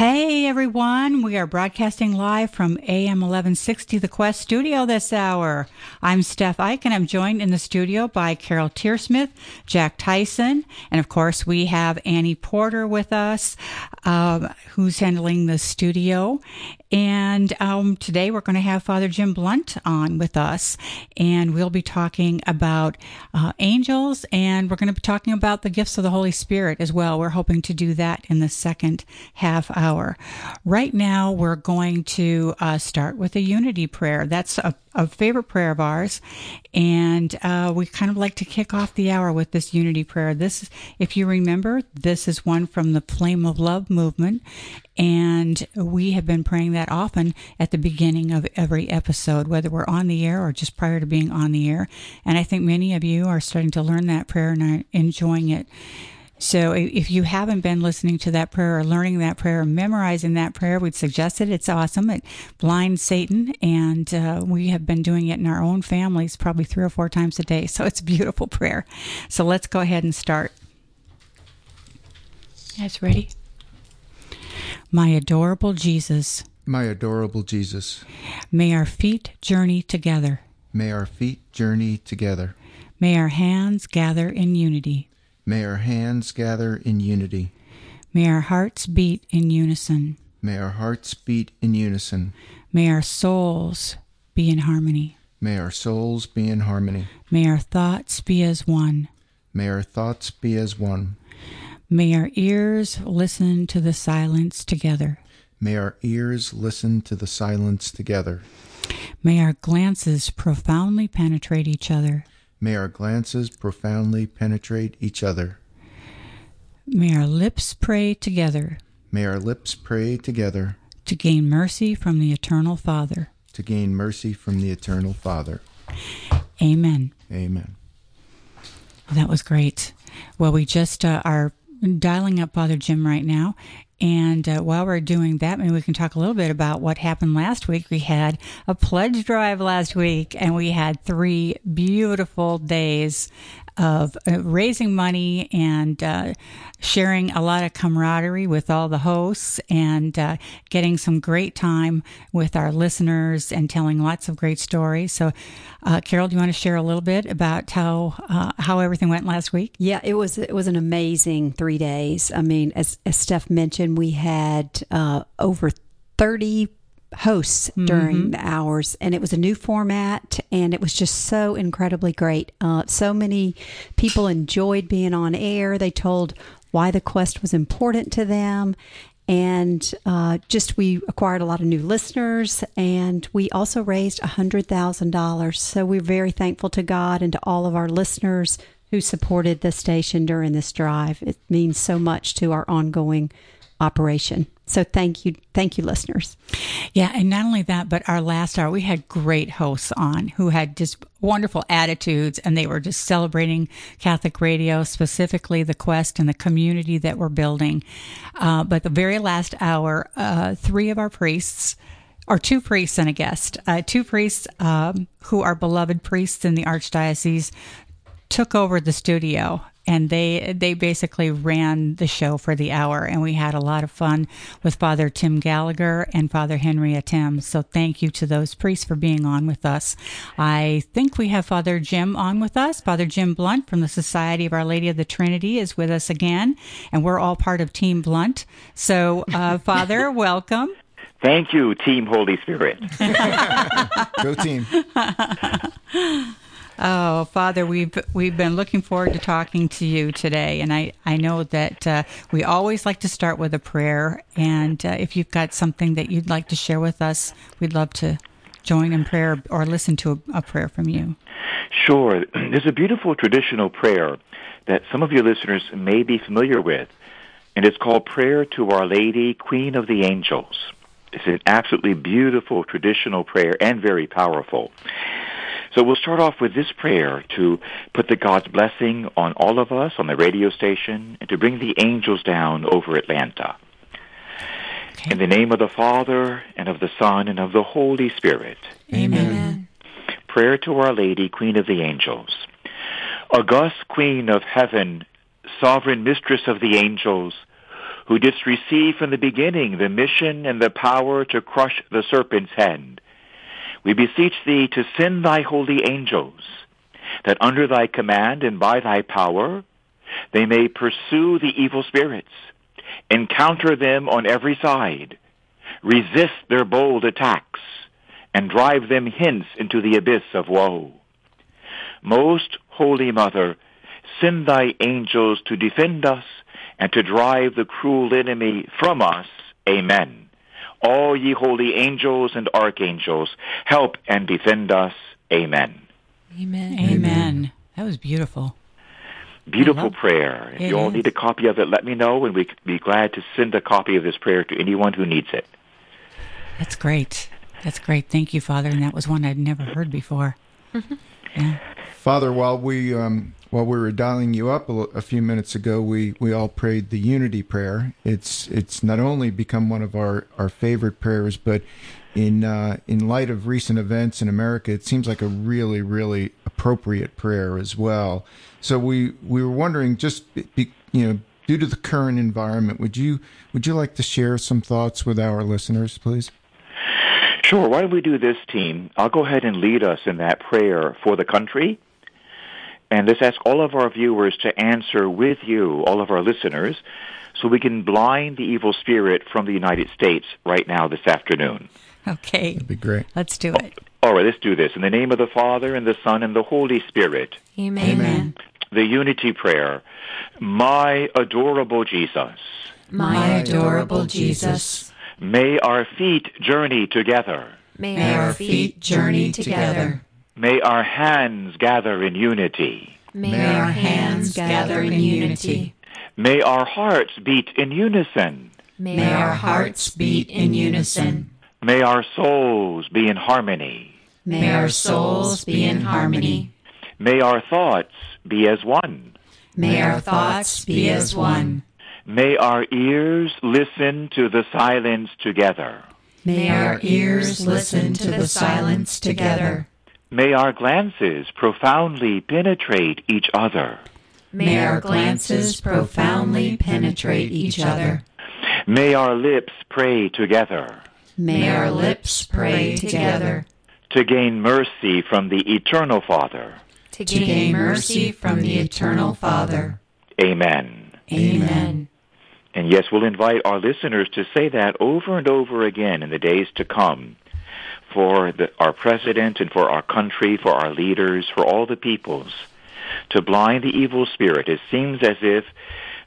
Hey everyone, we are broadcasting live from AM 1160, The Quest studio this hour. I'm Steph Eich, and I'm joined in the studio by Carol Tiersmith, Jack Tyson, and of course we have Annie Porter with us, who's handling the studio. And today we're going to have Father Jim Blunt on with us, and we'll be talking about angels, and we're going to be talking about the gifts of the Holy Spirit as well. We're hoping to do that in the second half hour. Right now, we're going to start with a unity prayer. That's a favorite prayer of ours, and we kind of like to kick off the hour with this unity prayer. This, if you remember, this is one from the Flame of Love movement, and we have been praying that often at the beginning of every episode, whether we're on the air or just prior to being on the air. And I think many of you are starting to learn that prayer and are enjoying it. So if you haven't been listening to that prayer or learning that prayer or memorizing that prayer, we'd suggest it. It's awesome. It blinds Satan, and we have been doing it in our own families probably 3 or 4 times a day. So it's a beautiful prayer. So let's go ahead and start. You guys ready? My adorable Jesus. My adorable Jesus. May our feet journey together. May our feet journey together. May our hands gather in unity. May our hands gather in unity. May our hearts beat in unison. May our hearts beat in unison. May our souls be in harmony. May our souls be in harmony. May our thoughts be as one. May our thoughts be as one. May our ears listen to the silence together. May our ears listen to the silence together. May our glances profoundly penetrate each other. May our glances profoundly penetrate each other. May our lips pray together. May our lips pray together. To gain mercy from the Eternal Father. To gain mercy from the Eternal Father. Amen. Amen. Well, that was great. Well, we just are dialing up Father Jim right now. And while we're doing that, maybe we can talk a little bit about what happened last week. We had a pledge drive last week, and we had 3 beautiful days of raising money and sharing a lot of camaraderie with all the hosts, and getting some great time with our listeners and telling lots of great stories. So, Carol, do you want to share a little bit about how everything went last week? Yeah, it was an amazing 3 days. I mean, as Steph mentioned, we had over 30 hosts during the hours, and it was a new format, and it was just so incredibly great. So many people enjoyed being on air. They told why the Quest was important to them, and just we acquired a lot of new listeners, and we also raised $100,000. So we're very thankful to God and to all of our listeners who supported the station during this drive. It means so much to our ongoing operation. So thank you, listeners. Yeah, and not only that, but our last hour, we had great hosts on who had just wonderful attitudes, and they were just celebrating Catholic radio, specifically the Quest and the community that we're building. But the very last hour, 2 priests and a guest, 2 priests who are beloved priests in the Archdiocese, took over the studio. And they basically ran the show for the hour, and we had a lot of fun with Father Tim Gallagher and Father Henry Attem. So thank you to those priests for being on with us. I think we have Father Jim on with us. Father Jim Blunt from the Society of Our Lady of the Trinity is with us again, and we're all part of Team Blunt. So, Father, welcome. Thank you, Team Holy Spirit. Go team. Oh, Father, we've been looking forward to talking to you today, and I know that we always like to start with a prayer, and if you've got something that you'd like to share with us, we'd love to join in prayer or listen to a prayer from you. Sure. There's a beautiful traditional prayer that some of your listeners may be familiar with, and it's called Prayer to Our Lady, Queen of the Angels. It's an absolutely beautiful traditional prayer and very powerful. So we'll start off with this prayer to put the God's blessing on all of us on the radio station and to bring the angels down over Atlanta. Okay. In the name of the Father, and of the Son, and of the Holy Spirit. Amen. Prayer to Our Lady, Queen of the Angels. August Queen of Heaven, Sovereign Mistress of the Angels, who didst receive from the beginning the mission and the power to crush the serpent's head, we beseech thee to send thy holy angels, that under thy command and by thy power they may pursue the evil spirits, encounter them on every side, resist their bold attacks, and drive them hence into the abyss of woe. Most Holy Mother, send thy angels to defend us and to drive the cruel enemy from us. Amen. All ye holy angels and archangels, help and defend us. Amen. Amen. Amen. Amen. That was beautiful. Beautiful prayer. If you all need a copy of it, let me know, and we'd be glad to send a copy of this prayer to anyone who needs it. That's great. That's great. Thank you, Father. And that was one I'd never heard before. Mm-hmm. Yeah. Father, while we were dialing you up a few minutes ago, we all prayed the Unity Prayer. It's not only become one of our favorite prayers, but in light of recent events in America, it seems like a really, really appropriate prayer as well. So we were wondering, just due to the current environment, would you like to share some thoughts with our listeners, please? Sure. Why don't we do this, team? I'll go ahead and lead us in that prayer for the country. And let's ask all of our viewers to answer with you, all of our listeners, so we can blind the evil spirit from the United States right now this afternoon. Okay. That'd be great. Let's do it. All right, let's do this. In the name of the Father, and the Son, and the Holy Spirit. Amen. Amen. The Unity Prayer. My adorable Jesus. My adorable Jesus. May our feet journey together. May our feet journey together. May our hands gather in unity. May our hands gather in unity. May our hearts beat in unison. May our hearts beat in unison. May our souls be in harmony. May our souls be in harmony. May our thoughts be as one. May our thoughts be as one. May our ears listen to the silence together. May our ears listen to the silence together. May our glances profoundly penetrate each other. May our glances profoundly penetrate each other. May our lips pray together. May our lips pray together. To gain mercy from the Eternal Father. To gain mercy from the Eternal Father. Amen. Amen. And yes, we'll invite our listeners to say that over and over again in the days to come for our president and for our country, for our leaders, for all the peoples, to blind the evil spirit. It seems as if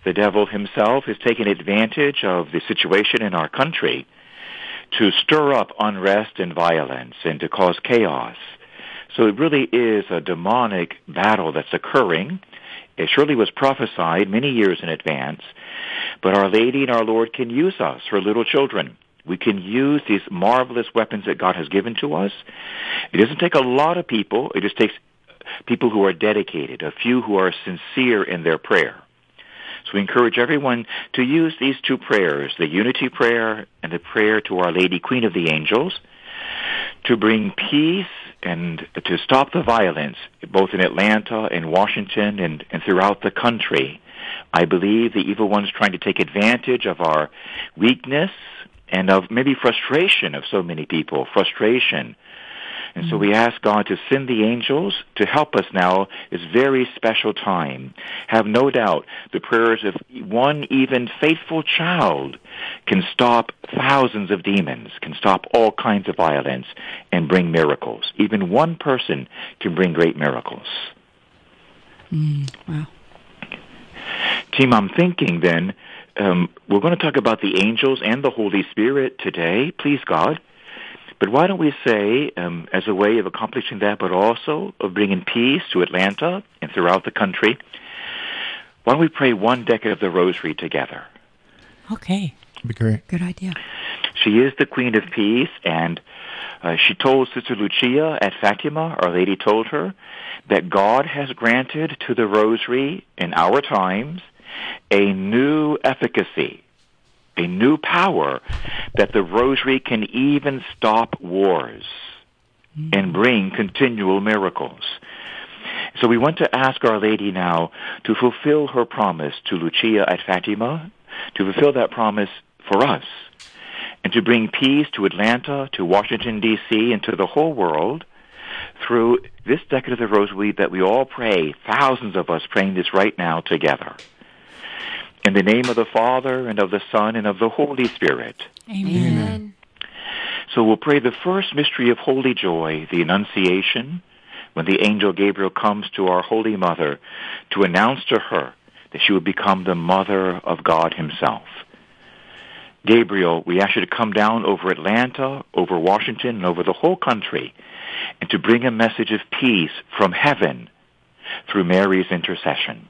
the devil himself has taken advantage of the situation in our country to stir up unrest and violence and to cause chaos. So it really is a demonic battle that's occurring. It surely was prophesied many years in advance, but Our Lady and our Lord can use us, her little children. We can use these marvelous weapons that God has given to us. It doesn't take a lot of people. It just takes people who are dedicated, a few who are sincere in their prayer. So we encourage everyone to use these two prayers, the Unity Prayer and the prayer to Our Lady, Queen of the Angels, to bring peace and to stop the violence, both in Atlanta and Washington and throughout the country. I believe the evil one's trying to take advantage of our weakness and of maybe frustration of so many people, frustration. And so we ask God to send the angels to help us now, this very special time. Have no doubt the prayers of one even faithful child can stop thousands of demons, can stop all kinds of violence, and bring miracles. Even one person can bring great miracles. Wow. Team, I'm thinking then, we're going to talk about the angels and the Holy Spirit today. Please, God. But why don't we say, as a way of accomplishing that, but also of bringing peace to Atlanta and throughout the country, why don't we pray one decade of the Rosary together? Okay. That'd be great. Good idea. She is the Queen of Peace, and she told Sister Lucia at Fatima, Our Lady told her, that God has granted to the Rosary in our times a new efficacy, a new power, that the Rosary can even stop wars and bring continual miracles. So we want to ask Our Lady now to fulfill her promise to Lucia at Fatima to fulfill that promise for us and to bring peace to Atlanta, to Washington, D.C., and to the whole world through this decade of the Rosary that we all pray, thousands of us praying this right now together. In the name of the Father, and of the Son, and of the Holy Spirit. Amen. So we'll pray the first mystery of holy joy, the Annunciation, when the angel Gabriel comes to our Holy Mother to announce to her that she would become the Mother of God Himself. Gabriel, we ask you to come down over Atlanta, over Washington, and over the whole country, and to bring a message of peace from heaven through Mary's intercession.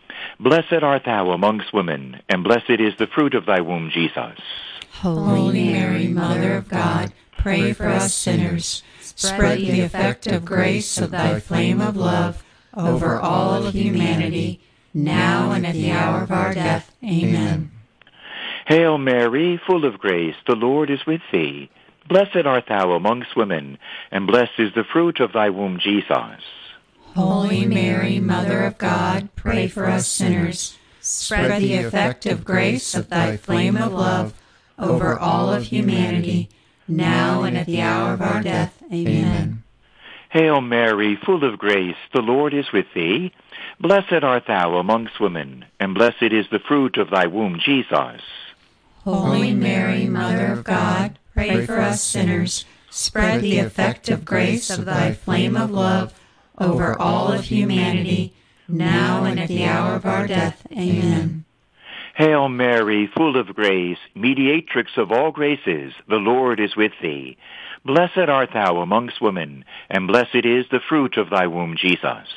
Blessed art thou amongst women, and blessed is the fruit of thy womb, Jesus. Holy Mary, Mother of God, pray for us sinners. Spread the effect of grace of thy flame of love over all of humanity, now and at the hour of our death. Amen. Hail Mary, full of grace, the Lord is with thee. Blessed art thou amongst women, and blessed is the fruit of thy womb, Jesus. Holy Mary, Mother of God, pray for us sinners. Spread the effect of grace of thy flame of love over all of humanity, now and at the hour of our death. Amen. Hail Mary, full of grace, the Lord is with thee. Blessed art thou amongst women, and blessed is the fruit of thy womb, Jesus. Holy Mary, Mother of God, pray for us sinners. Spread the effect of grace of thy flame of love over all of humanity, now and at the hour of our death. Amen. Hail Mary, full of grace, mediatrix of all graces, the Lord is with thee. Blessed art thou amongst women, and blessed is the fruit of thy womb, Jesus.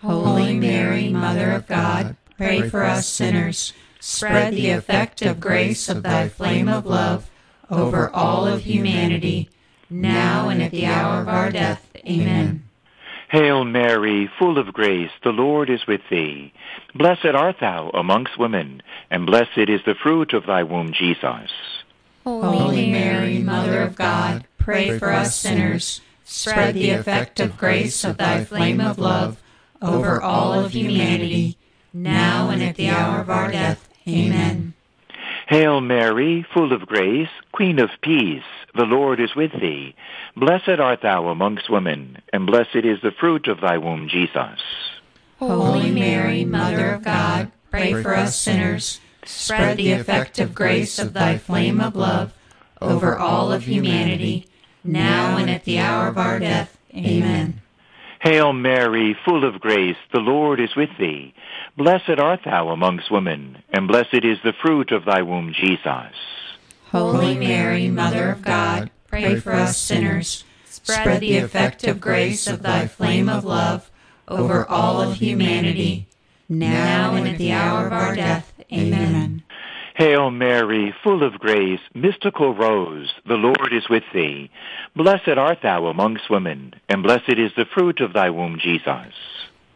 Holy Mary, Mother of God, pray for us sinners. Spread the effect of grace of thy flame of love over all of humanity, now and at the hour of our death. Amen. Hail Mary, full of grace, the Lord is with thee. Blessed art thou amongst women, and blessed is the fruit of thy womb, Jesus. Holy Mary, Mother of God, pray for us sinners. Spread the effect of grace of thy flame of love over all of humanity, now and at the hour of our death. Amen. Hail Mary, full of grace, Queen of Peace, the Lord is with thee. Blessed art thou amongst women, and blessed is the fruit of thy womb, Jesus. Holy Mary, Mother of God, pray for us sinners. Spread the effect of grace of thy flame of love over all of humanity, now and at the hour of our death. Amen. Hail Mary, full of grace, the Lord is with thee. Blessed art thou amongst women, and blessed is the fruit of thy womb, Jesus. Holy Mary, Mother of God, pray for us sinners. Spread the effect of grace of thy flame of love over all of humanity, now and at the hour of our death. Amen. Hail Mary, full of grace, mystical rose, the Lord is with thee. Blessed art thou amongst women, and blessed is the fruit of thy womb, Jesus.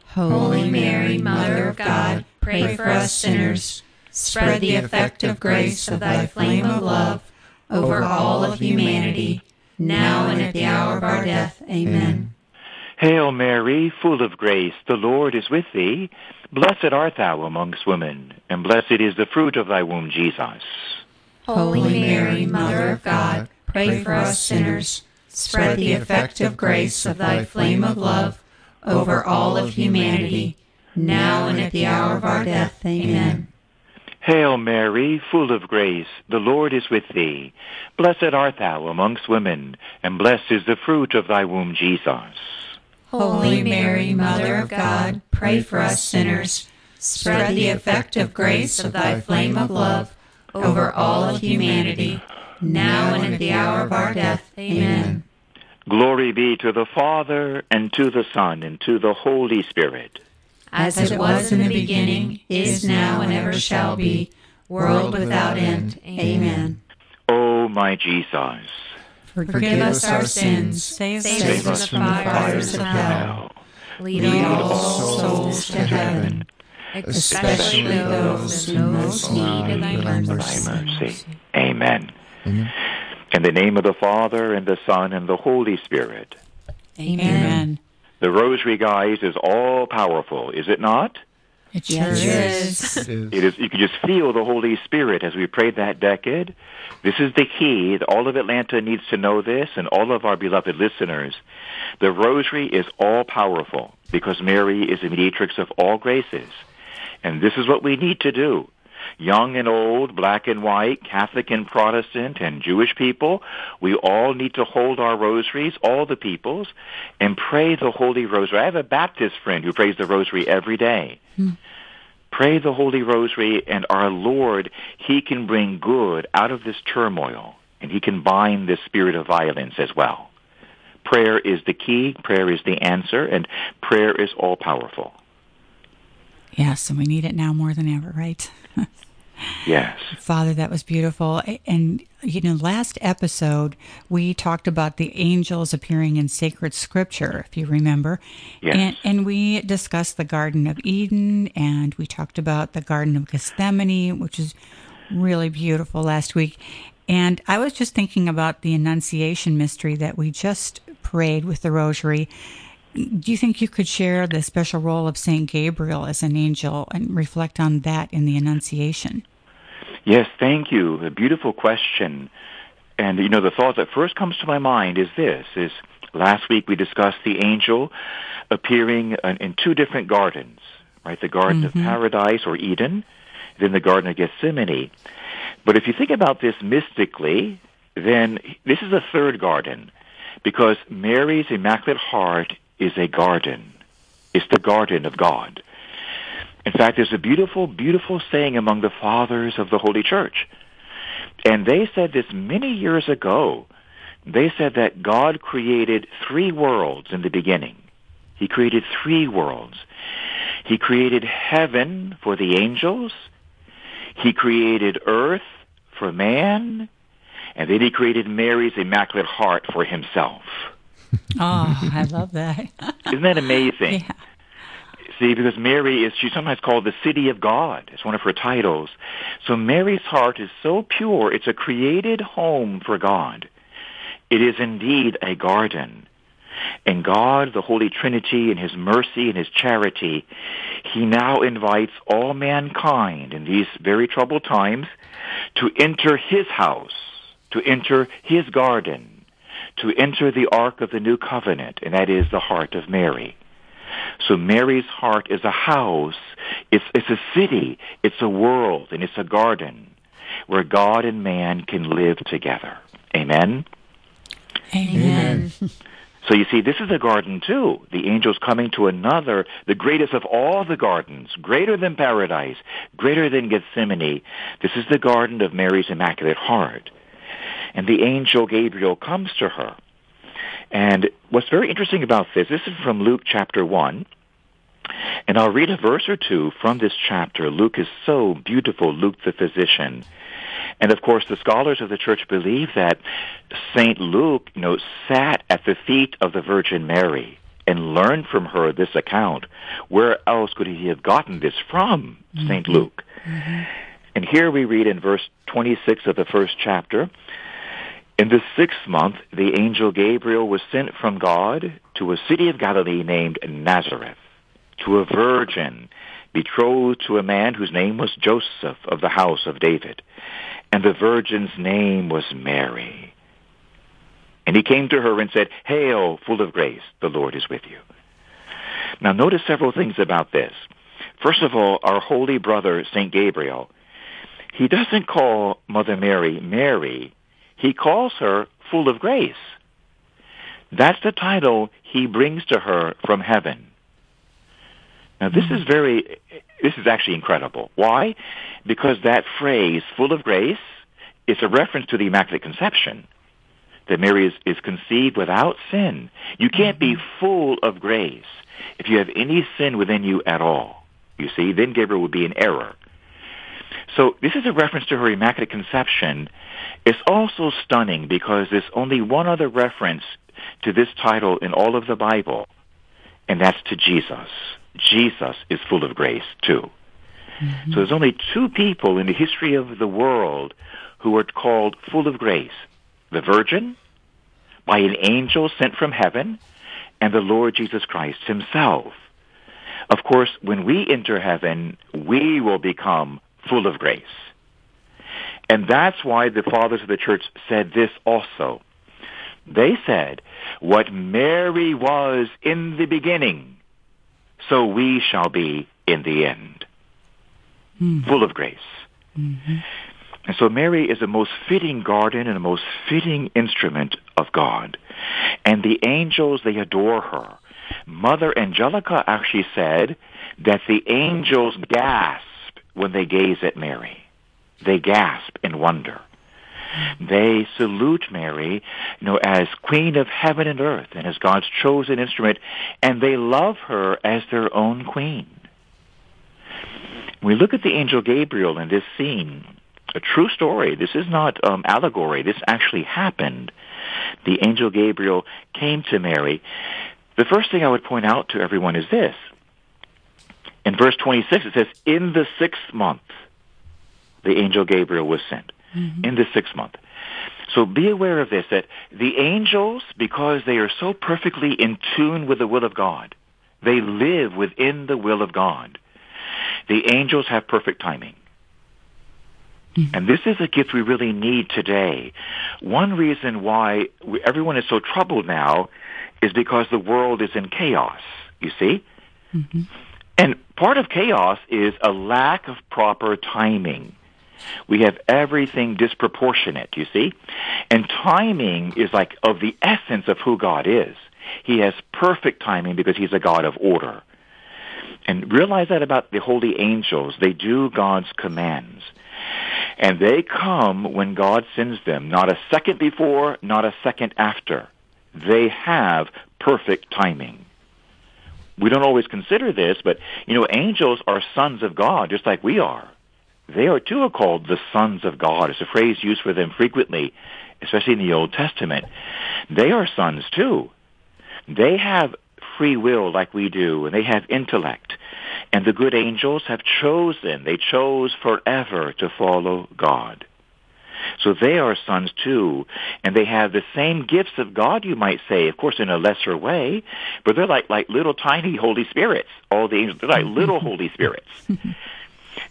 Holy Mary, Mother of God, pray for us sinners. Spread the effect of grace of thy flame of love over all of humanity, now and at the hour of our death. Amen. Hail Mary, full of grace, the Lord is with thee. Blessed art thou amongst women, and blessed is the fruit of thy womb, Jesus. Holy Mary, Mother of God, pray for us sinners. Spread the effect of grace of thy flame of love over all of humanity, now and at the hour of our death. Amen. Hail Mary, full of grace, the Lord is with thee. Blessed art thou amongst women, and blessed is the fruit of thy womb, Jesus. Holy Mary, Mother of God, pray for us sinners. Spread the effect of grace of thy flame of love over all of humanity, now and at the hour of our death. Amen. Glory be to the Father, and to the Son, and to the Holy Spirit. As it was in the beginning, is now, and ever shall be, world without end. Amen. O my Jesus, forgive us our sins, save us from the fires of hell, lead all souls to heaven, especially those who most need thy mercy. Amen. In the name of the Father, and the Son, and the Holy Spirit. Amen. The Rosary, guys, is all-powerful, is it not? It sure is. It is. You can just feel the Holy Spirit as we prayed that decade. This is the key. All of Atlanta needs to know this, and all of our beloved listeners. The Rosary is all-powerful because Mary is the mediatrix of all graces. And this is what we need to do. Young and old, black and white, Catholic and Protestant, and Jewish people, we all need to hold our rosaries, all the peoples, and pray the Holy Rosary. I have a Baptist friend who prays the Rosary every day. Pray the Holy Rosary, and our Lord, He can bring good out of this turmoil, and He can bind this spirit of violence as well. Prayer is the key, prayer is the answer, and prayer is all-powerful. Yes, and we need it now more than ever, right? Yes. Father, that was beautiful. And, you know, last episode, we talked about the angels appearing in sacred scripture, if you remember. Yes. And we discussed the Garden of Eden, and we talked about the Garden of Gethsemane, which is really beautiful last week. And I was just thinking about the Annunciation mystery that we just prayed with the Rosary. Do you think you could share the special role of St. Gabriel as an angel and reflect on that in the Annunciation? Yes, thank you. A beautiful question. And, you know, the thought that first comes to my mind is this, is last week we discussed the angel appearing in two different gardens, right? The Garden of Paradise or Eden, then the Garden of Gethsemane. But if you think about this mystically, then this is a third garden because Mary's Immaculate Heart is a garden. It's the garden of God. In fact, there's a beautiful, beautiful saying among the fathers of the Holy Church. And they said this many years ago. They said that God created three worlds in the beginning. He created three worlds. He created heaven for the angels. He created earth for man. And then He created Mary's Immaculate Heart for Himself. Oh, I love that. Isn't that amazing? Yeah. See, because Mary is, she's sometimes called the City of God. It's one of her titles. So Mary's heart is so pure. It's a created home for God. It is indeed a garden. And God, the Holy Trinity, in His mercy and His charity, He now invites all mankind in these very troubled times to enter His house, to enter His garden, to enter the ark of the new covenant, and that is the heart of Mary. So Mary's heart is a house, it's a city, it's a world, and it's a garden where God and man can live together. Amen? Amen. So you see, this is a garden too. The angels coming to another, the greatest of all the gardens, greater than paradise, greater than Gethsemane. This is the garden of Mary's Immaculate Heart. And the angel Gabriel comes to her. And what's very interesting about this is from Luke chapter 1. And I'll read a verse or two from this chapter. Luke is so beautiful, Luke the physician. And of course, the scholars of the church believe that St. Luke, you know, sat at the feet of the Virgin Mary and learned from her this account. Where else could he have gotten this from, St. Luke? And here we read in verse 26 of the first chapter, "In the 6th month, the angel Gabriel was sent from God to a city of Galilee named Nazareth, to a virgin betrothed to a man whose name was Joseph of the house of David. And the virgin's name was Mary. And he came to her and said, 'Hail, full of grace, the Lord is with you.'" Now notice several things about this. First of all, our holy brother, St. Gabriel, he doesn't call Mother Mary, Mary. He calls her full of grace. That's the title he brings to her from heaven. Now, this is actually incredible. Why? Because that phrase, full of grace, is a reference to the Immaculate Conception, that Mary is conceived without sin. You can't be full of grace if you have any sin within you at all. You see, then Gabriel would be in error. So this is a reference to her Immaculate Conception, It's also stunning because there's only one other reference to this title in all of the Bible, and that's to Jesus. Jesus is full of grace, too. Mm-hmm. So there's only two people in the history of the world who are called full of grace, the Virgin, by an angel sent from heaven, and the Lord Jesus Christ himself. Of course, when we enter heaven, we will become full of grace. And that's why the fathers of the church said this also. They said, what Mary was in the beginning, so we shall be in the end. Mm-hmm. Full of grace. Mm-hmm. And so Mary is the most fitting garden and the most fitting instrument of God. And the angels, they adore her. Mother Angelica actually said that the angels gasp when they gaze at Mary. They gasp in wonder. They salute Mary, as Queen of Heaven and Earth and as God's chosen instrument, and they love her as their own queen. We look at the angel Gabriel in this scene. A true story. This is not allegory. This actually happened. The angel Gabriel came to Mary. The first thing I would point out to everyone is this. In verse 26, it says, in the sixth month, the angel Gabriel was sent. Mm-hmm. In the sixth month. So be aware of this, that the angels, because they are so perfectly in tune with the will of God, they live within the will of God. The angels have perfect timing. And this is a gift we really need today. One reason why everyone is so troubled now is because the world is in chaos, you see? Mm-hmm. And part of chaos is a lack of proper timing. We have everything disproportionate, you see? And timing is like of the essence of who God is. He has perfect timing because he's a God of order. And realize that about the holy angels. They do God's commands. And they come when God sends them, not a second before, not a second after. They have perfect timing. We don't always consider this, but, angels are sons of God, just like we are. They are, too, called the sons of God. It's a phrase used for them frequently, especially in the Old Testament. They are sons, too. They have free will like we do, and they have intellect. And the good angels have chosen. They chose forever to follow God. So they are sons too, and they have the same gifts of God, you might say, of course in a lesser way, but they're like little tiny Holy Spirits. All the angels, they're like little Holy Spirits.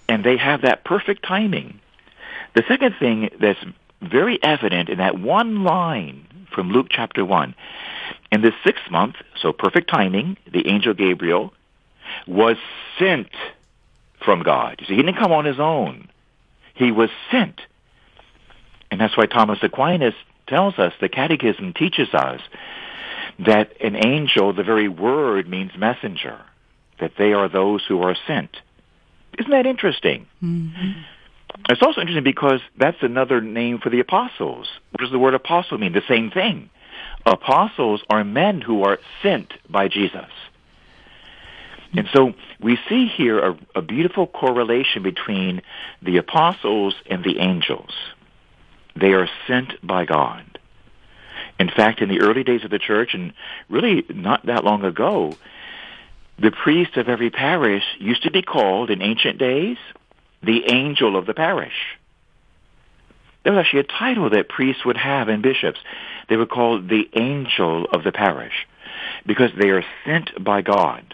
And they have that perfect timing. The second thing that's very evident in that one line from Luke chapter 1, in the sixth month, so perfect timing, the angel Gabriel was sent from God. You see, he didn't come on his own. He was sent. And that's why Thomas Aquinas tells us, the Catechism teaches us, that an angel, the very word, means messenger, that they are those who are sent. Isn't that interesting? Mm-hmm. It's also interesting because that's another name for the apostles. What does the word apostle mean? The same thing. Apostles are men who are sent by Jesus. And so we see here a beautiful correlation between the apostles and the angels. They are sent by God. In fact, in the early days of the church, and really not that long ago, the priest of every parish used to be called, in ancient days, the angel of the parish. There was actually a title that priests would have and bishops. They were called the angel of the parish because they are sent by God.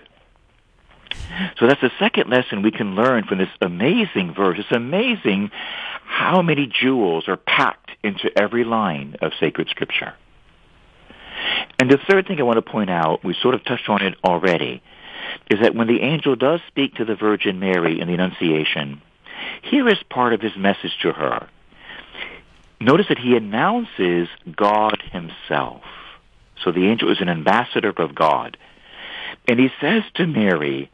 So that's the second lesson we can learn from this amazing verse. It's amazing how many jewels are packed into every line of sacred Scripture. And the third thing I want to point out, we sort of touched on it already, is that when the angel does speak to the Virgin Mary in the Annunciation, here is part of his message to her. Notice that he announces God himself. So the angel is an ambassador of God. And he says to Mary,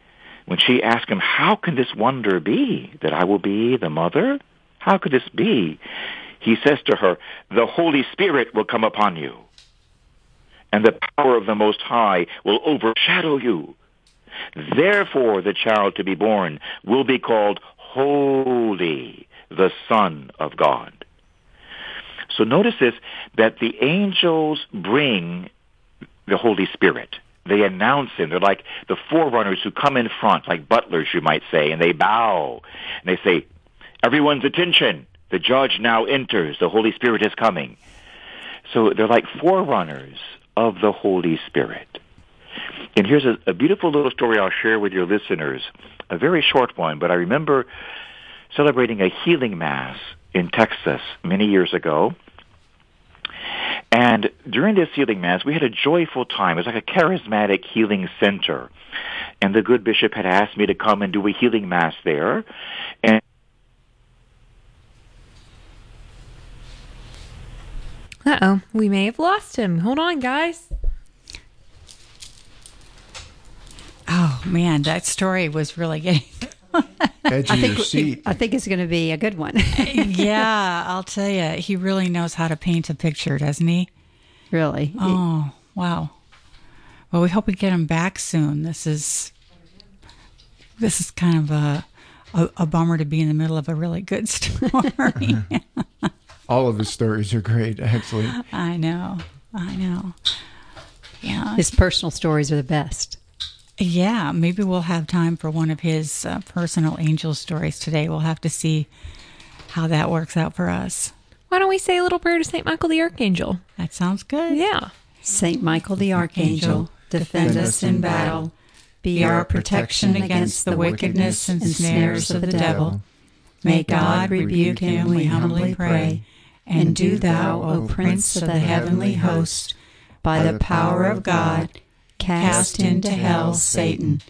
when she asked him, how can this wonder be that I will be the mother? How could this be? He says to her, the Holy Spirit will come upon you, and the power of the Most High will overshadow you. Therefore, the child to be born will be called Holy, the Son of God. So notice this, that the angels bring the Holy Spirit. They announce him. They're like the forerunners who come in front, like butlers, you might say, and they bow. And they say, everyone's attention. The judge now enters. The Holy Spirit is coming. So they're like forerunners of the Holy Spirit. And here's a beautiful little story I'll share with your listeners, a very short one, but I remember celebrating a healing mass in Texas many years ago. And during this healing mass, we had a joyful time. It was like a charismatic healing center. And the good bishop had asked me to come and do a healing mass there. And uh-oh, we may have lost him. Hold on, guys. Oh, man, that story was really getting... Edge of your seat. I think it's going to be a good one. Yeah, I'll tell you. He really knows how to paint a picture, doesn't he? Really. Oh, wow. Well, we hope we get him back soon. This is kind of a bummer to be in the middle of a really good story. All of his stories are great, actually. I know. Yeah. His personal stories are the best. Yeah, maybe we'll have time for one of his personal angel stories today. We'll have to see how that works out for us. Why don't we say a little prayer to St. Michael the Archangel? That sounds good. Yeah. St. Michael the Archangel, defend us in battle. Be our protection against the wickedness and snares of the devil. May God rebuke him, we humbly pray. And do thou, O Prince of the heavenly host, by the power of God, cast into hell Satan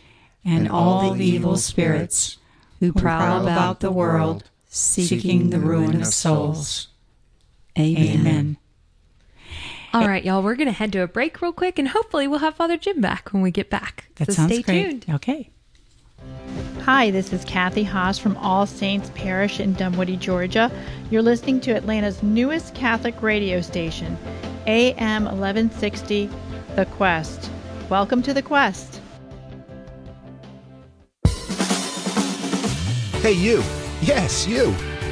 and all the evil spirits who prowl about the world seeking the ruin of souls. Amen. All right, y'all, we're going to head to a break real quick, and hopefully we'll have Father Jim back when we get back. That sounds great. So stay tuned. Okay. Hi, this is Kathy Haas from All Saints Parish in Dunwoody, Georgia. You're listening to Atlanta's newest Catholic radio station, AM 1160, The Quest. Welcome to The Quest. Hey, you. Yes, you.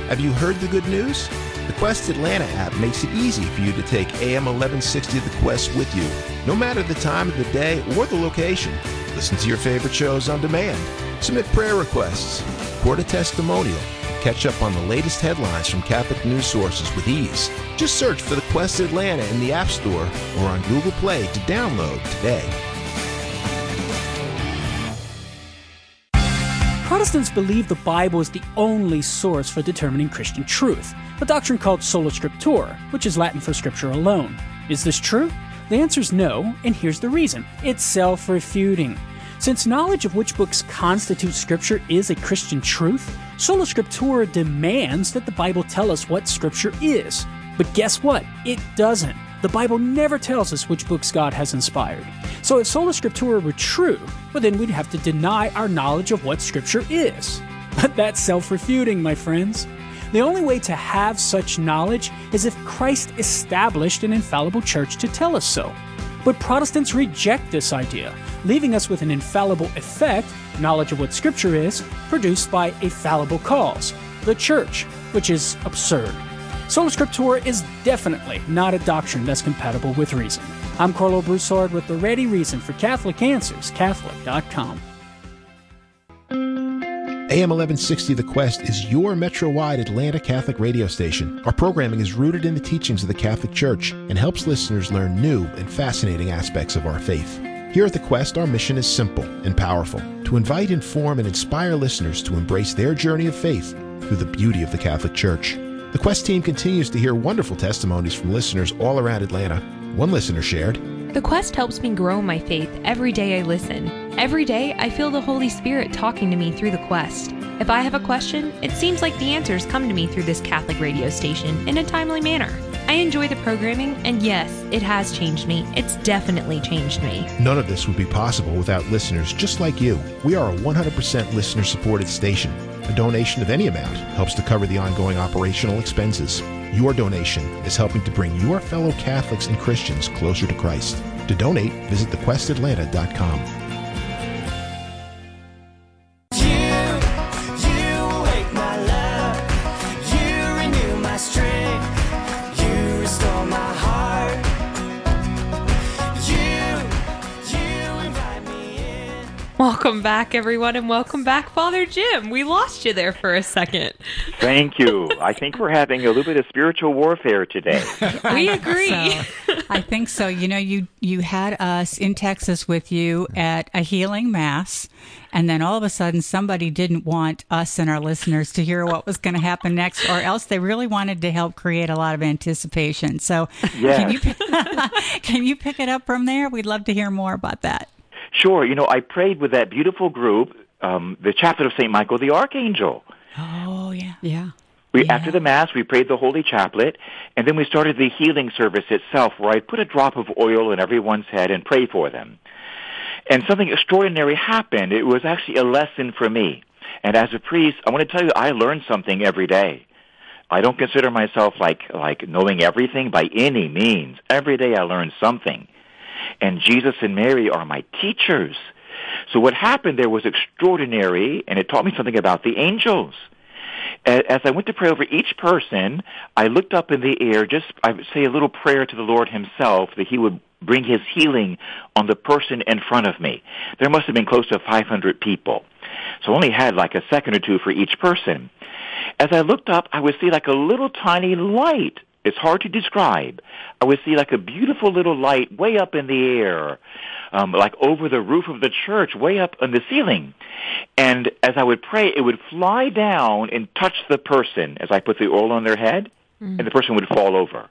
Have you heard the good news? The Quest Atlanta app makes it easy for you to take AM 1160 The Quest with you, no matter the time of the day or the location. Listen to your favorite shows on demand. Submit prayer requests, record a testimonial, and catch up on the latest headlines from Catholic news sources with ease. Just search for The Quest Atlanta in the App Store or on Google Play to download today. Protestants believe the Bible is the only source for determining Christian truth, a doctrine called sola scriptura, which is Latin for scripture alone. Is this true? The answer is no, and here's the reason. It's self-refuting. Since knowledge of which books constitute Scripture is a Christian truth, sola scriptura demands that the Bible tell us what Scripture is. But guess what? It doesn't. The Bible never tells us which books God has inspired. So if sola scriptura were true, well then we'd have to deny our knowledge of what Scripture is. But that's self-refuting, my friends. The only way to have such knowledge is if Christ established an infallible church to tell us so. But Protestants reject this idea, leaving us with an infallible effect, knowledge of what Scripture is, produced by a fallible cause, the Church, which is absurd. Sola Scriptura is definitely not a doctrine that's compatible with reason. I'm Carlo Broussard with The Ready Reason for Catholic Answers, Catholic.com. AM 1160 The Quest is your metro-wide Atlanta Catholic radio station. Our programming is rooted in the teachings of the Catholic Church and helps listeners learn new and fascinating aspects of our faith. Here at The Quest, our mission is simple and powerful: to invite, inform, and inspire listeners to embrace their journey of faith through the beauty of the Catholic Church. The Quest team continues to hear wonderful testimonies from listeners all around Atlanta. One listener shared, "The Quest helps me grow my faith every day I listen. Every day I feel the Holy Spirit talking to me through The Quest. If I have a question, it seems like the answers come to me through this Catholic radio station in a timely manner. I enjoy the programming, and yes, it has changed me. It's definitely changed me." None of this would be possible without listeners just like you. We are a 100% listener-supported station. A donation of any amount helps to cover the ongoing operational expenses. Your donation is helping to bring your fellow Catholics and Christians closer to Christ. To donate, visit thequestatlanta.com. You wake my love. You renew my strength. You Welcome back, everyone, and welcome back, Father Jim. We lost you there for a second. Thank you. I think we're having a little bit of spiritual warfare today. We agree. I think so. You know, you had us in Texas with you at a healing mass, and then all of a sudden somebody didn't want us and our listeners to hear what was going to happen next, or else they really wanted to help create a lot of anticipation. So yes. Can you pick it up from there? We'd love to hear more about that. Sure. You know, I prayed with that beautiful group, the Chaplet of St. Michael the Archangel. Oh, yeah. Yeah. After the Mass, we prayed the Holy Chaplet, and then we started the healing service itself, where I put a drop of oil in everyone's head and pray for them. And something extraordinary happened. It was actually a lesson for me. And as a priest, I want to tell you, I learn something every day. I don't consider myself like knowing everything by any means. Every day I learn something. And Jesus and Mary are my teachers. So what happened there was extraordinary, and it taught me something about the angels. As I went to pray over each person, I looked up in the air, I would say a little prayer to the Lord himself that he would bring his healing on the person in front of me. There must have been close to 500 people. So I only had like a second or two for each person. As I looked up, I would see like a little tiny light. It's hard to describe. I would see like a beautiful little light way up in the air, like over the roof of the church, way up on the ceiling. And as I would pray, it would fly down and touch the person as I put the oil on their head, and the person would fall over.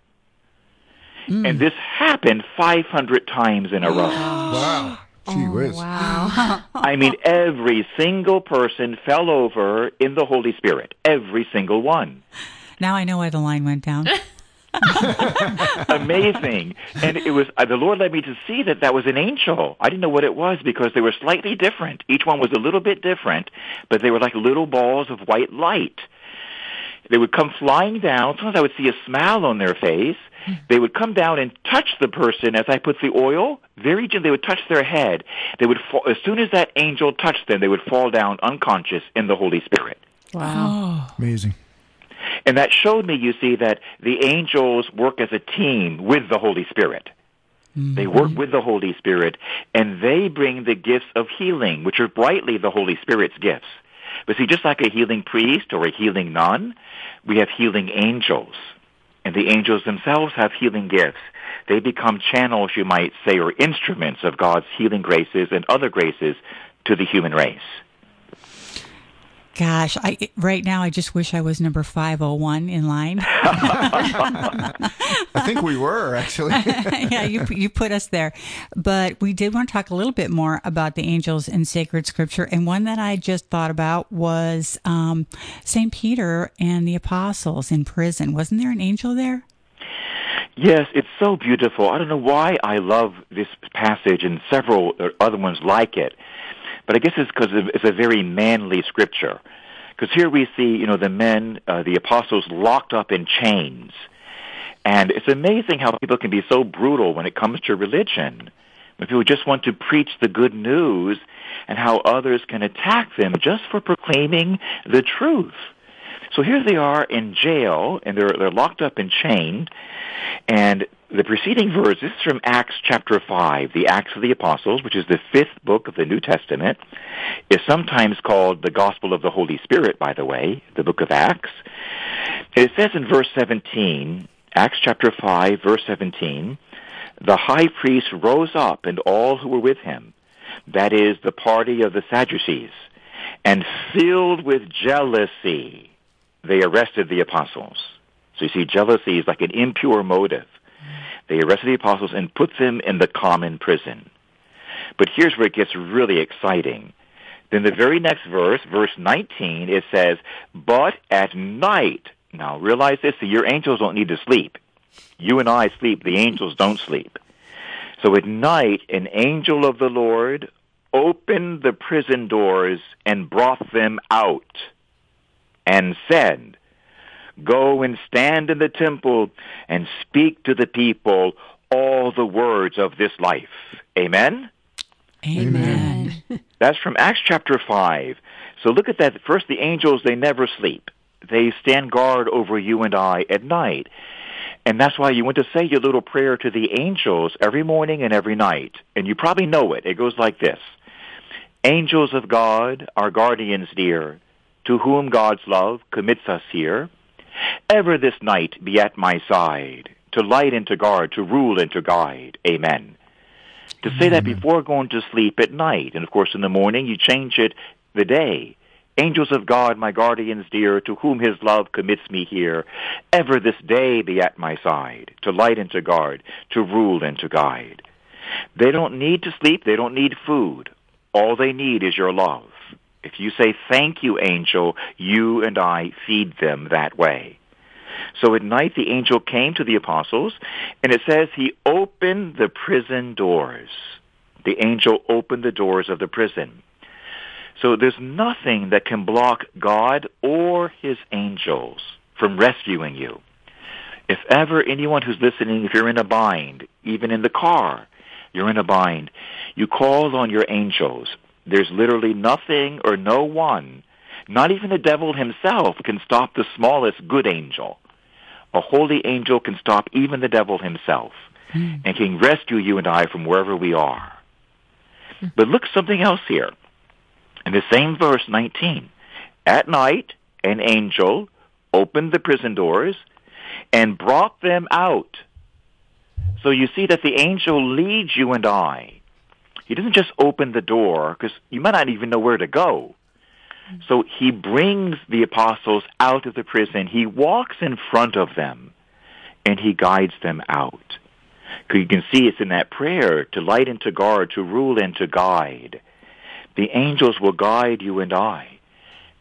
And this happened 500 times in a row. Wow. Gee whiz. Wow. I mean, every single person fell over in the Holy Spirit. Every single one. Now I know why the line went down. Amazing. And it was the Lord led me to see that was an angel. I didn't know what it was because they were slightly different. Each one was a little bit different, but they were like little balls of white light. They would come flying down. Sometimes I would see a smile on their face. They would come down and touch the person as I put the oil. Very gently, they would touch their head. They would fall, as soon as that angel touched them, they would fall down unconscious in the Holy Spirit. Wow. Oh. Amazing. And that showed me, you see, that the angels work as a team with the Holy Spirit. Mm-hmm. They work with the Holy Spirit, and they bring the gifts of healing, which are brightly the Holy Spirit's gifts. But see, just like a healing priest or a healing nun, we have healing angels. And the angels themselves have healing gifts. They become channels, you might say, or instruments of God's healing graces and other graces to the human race. Gosh, right now I just wish I was number 501 in line. I think we were, actually. Yeah, you put us there. But we did want to talk a little bit more about the angels in sacred scripture. And one that I just thought about was St. Peter and the apostles in prison. Wasn't there an angel there? Yes, it's so beautiful. I don't know why I love this passage and several other ones like it. But I guess it's because it's a very manly scripture. Because here we see, you know, the men, the apostles locked up in chains. And it's amazing how people can be so brutal when it comes to religion. When people just want to preach the good news and how others can attack them just for proclaiming the truth. So here they are in jail, and they're locked up in chain. And the preceding verse, this is from Acts chapter 5, the Acts of the Apostles, which is the fifth book of the New Testament, is sometimes called the Gospel of the Holy Spirit, by the way, the book of Acts. It says in verse 17, Acts chapter 5, verse 17, the high priest rose up and all who were with him, that is, the party of the Sadducees, and filled with jealousy, they arrested the apostles. So you see, jealousy is like an impure motive. They arrested the apostles and put them in the common prison. But here's where it gets really exciting. Then the very next verse, verse 19, it says, but at night, now realize this, that your angels don't need to sleep. You and I sleep, the angels don't sleep. So at night, an angel of the Lord opened the prison doors and brought them out and said, go and stand in the temple and speak to the people all the words of this life. Amen? Amen. That's from Acts chapter 5. So look at that. First, the angels, they never sleep. They stand guard over you and I at night. And that's why you want to say your little prayer to the angels every morning and every night. And you probably know it. It goes like this. Angels of God, our guardians dear, to whom God's love commits us here, ever this night be at my side, to light and to guard, to rule and to guide. Amen. To say that before going to sleep at night, and of course in the morning you change it the day. Angels of God, my guardians dear, to whom his love commits me here, ever this day be at my side, to light and to guard, to rule and to guide. They don't need to sleep. They don't need food. All they need is your love. If you say, thank you, angel, you and I feed them that way. So at night the angel came to the apostles, and it says he opened the prison doors. The angel opened the doors of the prison. So there's nothing that can block God or his angels from rescuing you. If ever anyone who's listening, if you're in a bind, even in the car, you're in a bind, you call on your angels. There's literally nothing or no one, not even the devil himself, can stop the smallest good angel. A holy angel can stop even the devil himself and can rescue you and I from wherever we are. But look something else here. In the same verse 19, at night an angel opened the prison doors and brought them out. So you see that the angel leads you and I. He doesn't just open the door, because you might not even know where to go. So he brings the apostles out of the prison. He walks in front of them, and he guides them out. You can see it's in that prayer, to light and to guard, to rule and to guide. The angels will guide you and I.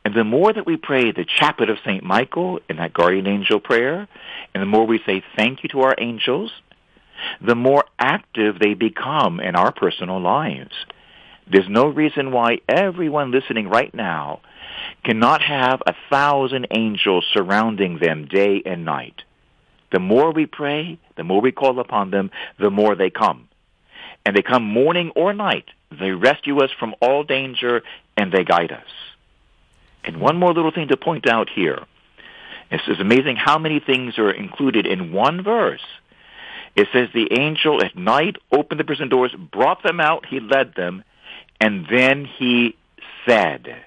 And the more that we pray the Chaplet of St. Michael in that guardian angel prayer, and the more we say thank you to our angels, the more active they become in our personal lives. There's no reason why everyone listening right now cannot have 1,000 angels surrounding them day and night. The more we pray, the more we call upon them, the more they come. And they come morning or night. They rescue us from all danger, and they guide us. And one more little thing to point out here. It's amazing how many things are included in one verse. It says the angel at night opened the prison doors, brought them out, he led them, and then he said.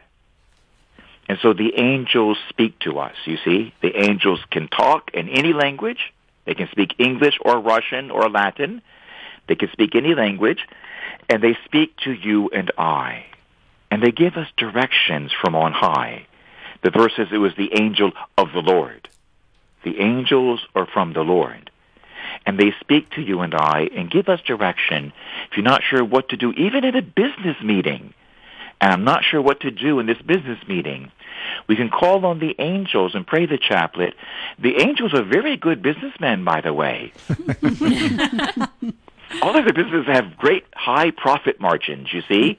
And so the angels speak to us, you see. The angels can talk in any language. They can speak English or Russian or Latin. They can speak any language, and they speak to you and I. And they give us directions from on high. The verse says it was the angel of the Lord. The angels are from the Lord. And they speak to you and I and give us direction. If you're not sure what to do, even in a business meeting, and I'm not sure what to do in this business meeting, we can call on the angels and pray the chaplet. The angels are very good businessmen, by the way. All of the businesses have great high profit margins, you see.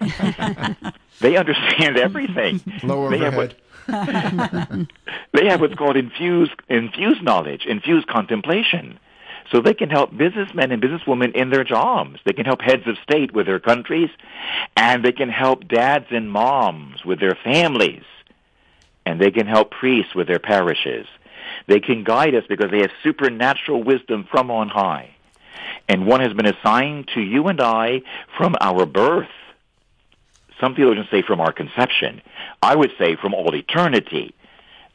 They understand everything. Low overhead. They have what's called infused knowledge, infused contemplation. So they can help businessmen and businesswomen in their jobs. They can help heads of state with their countries, and they can help dads and moms with their families, and they can help priests with their parishes. They can guide us because they have supernatural wisdom from on high. And one has been assigned to you and I from our birth. Some theologians say from our conception. I would say from all eternity.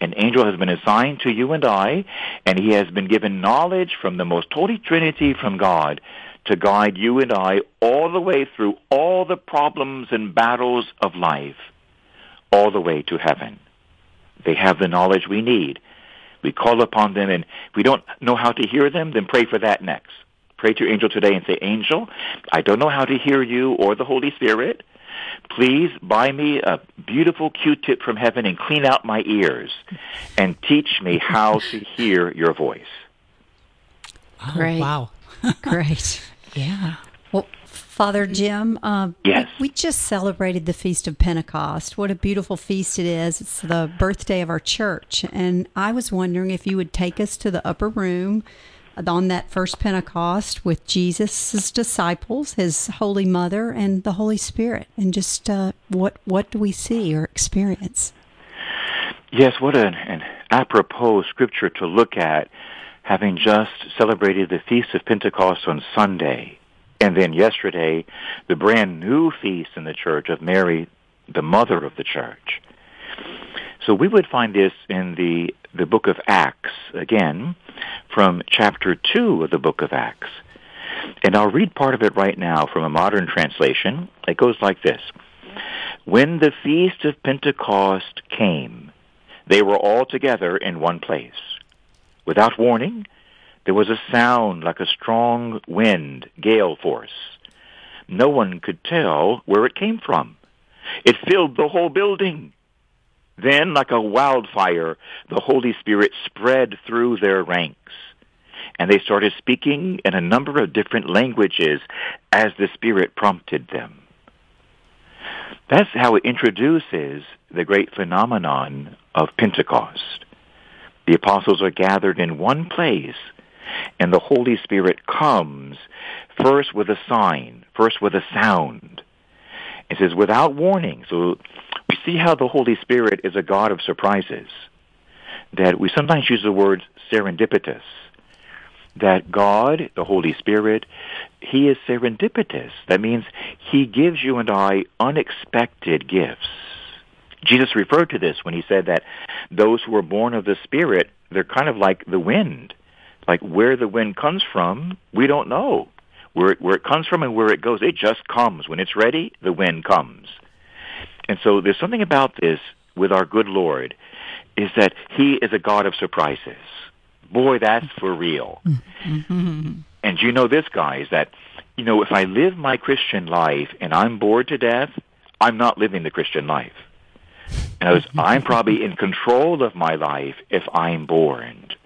An angel has been assigned to you and I, and he has been given knowledge from the most Holy Trinity from God to guide you and I all the way through all the problems and battles of life, all the way to heaven. They have the knowledge we need. We call upon them, and if we don't know how to hear them, then pray for that next. Pray to your angel today and say, Angel, I don't know how to hear you or the Holy Spirit. Please buy me a beautiful Q-tip from heaven and clean out my ears and teach me how to hear your voice. Oh, great. Wow. Great. Yeah. Well, Father Jim, yes. We just celebrated the Feast of Pentecost. What a beautiful feast it is. It's the birthday of our church. And I was wondering if you would take us to the upper room on that first Pentecost with Jesus' disciples, his Holy Mother, and the Holy Spirit. And just what do we see or experience? Yes, what an apropos scripture to look at, having just celebrated the Feast of Pentecost on Sunday. And then yesterday, the brand new feast in the Church of Mary, the Mother of the Church. So we would find this in the book of Acts, again, from chapter 2 of the book of Acts. And I'll read part of it right now from a modern translation. It goes like this. When the feast of Pentecost came, they were all together in one place. Without warning, there was a sound like a strong wind, gale force. No one could tell where it came from. It filled the whole building. Then, like a wildfire, the Holy Spirit spread through their ranks, and they started speaking in a number of different languages as the Spirit prompted them. That's how it introduces the great phenomenon of Pentecost. The apostles are gathered in one place, and the Holy Spirit comes first with a sign, first with a sound. It says, without warning. So we see how the Holy Spirit is a God of surprises, that we sometimes use the word serendipitous, that God, the Holy Spirit, He is serendipitous. That means He gives you and I unexpected gifts. Jesus referred to this when He said that those who are born of the Spirit, they're kind of like the wind. Like where the wind comes from, we don't know. Where it comes from and where it goes, it just comes. When it's ready, the wind comes. And so there's something about this with our good Lord, is that He is a God of surprises. Boy, that's for real. Mm-hmm. And you know this, guys, that, you know, if I live my Christian life and I'm bored to death, I'm not living the Christian life. In other words, I'm probably in control of my life if I'm bored.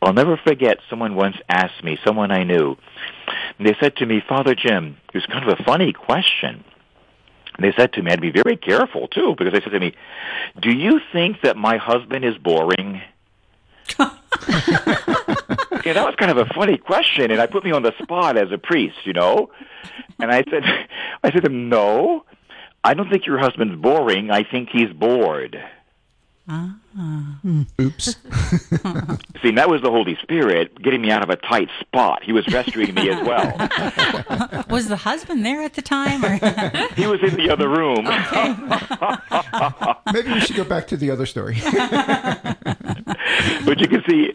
I'll never forget, someone once asked me, someone I knew, and they said to me, Father Jim, it was kind of a funny question. And they said to me, I'd be very careful, too, because they said to me, do you think that my husband is boring? Yeah, that was kind of a funny question, and I put me on the spot as a priest, you know. And I said to him, no, I don't think your husband's boring. I think he's bored. Oops. See, that was the Holy Spirit getting me out of a tight spot. He was rescuing me as well. Was the husband there at the time? Or? He was in the other room. Okay. Maybe we should go back to the other story. But you can see,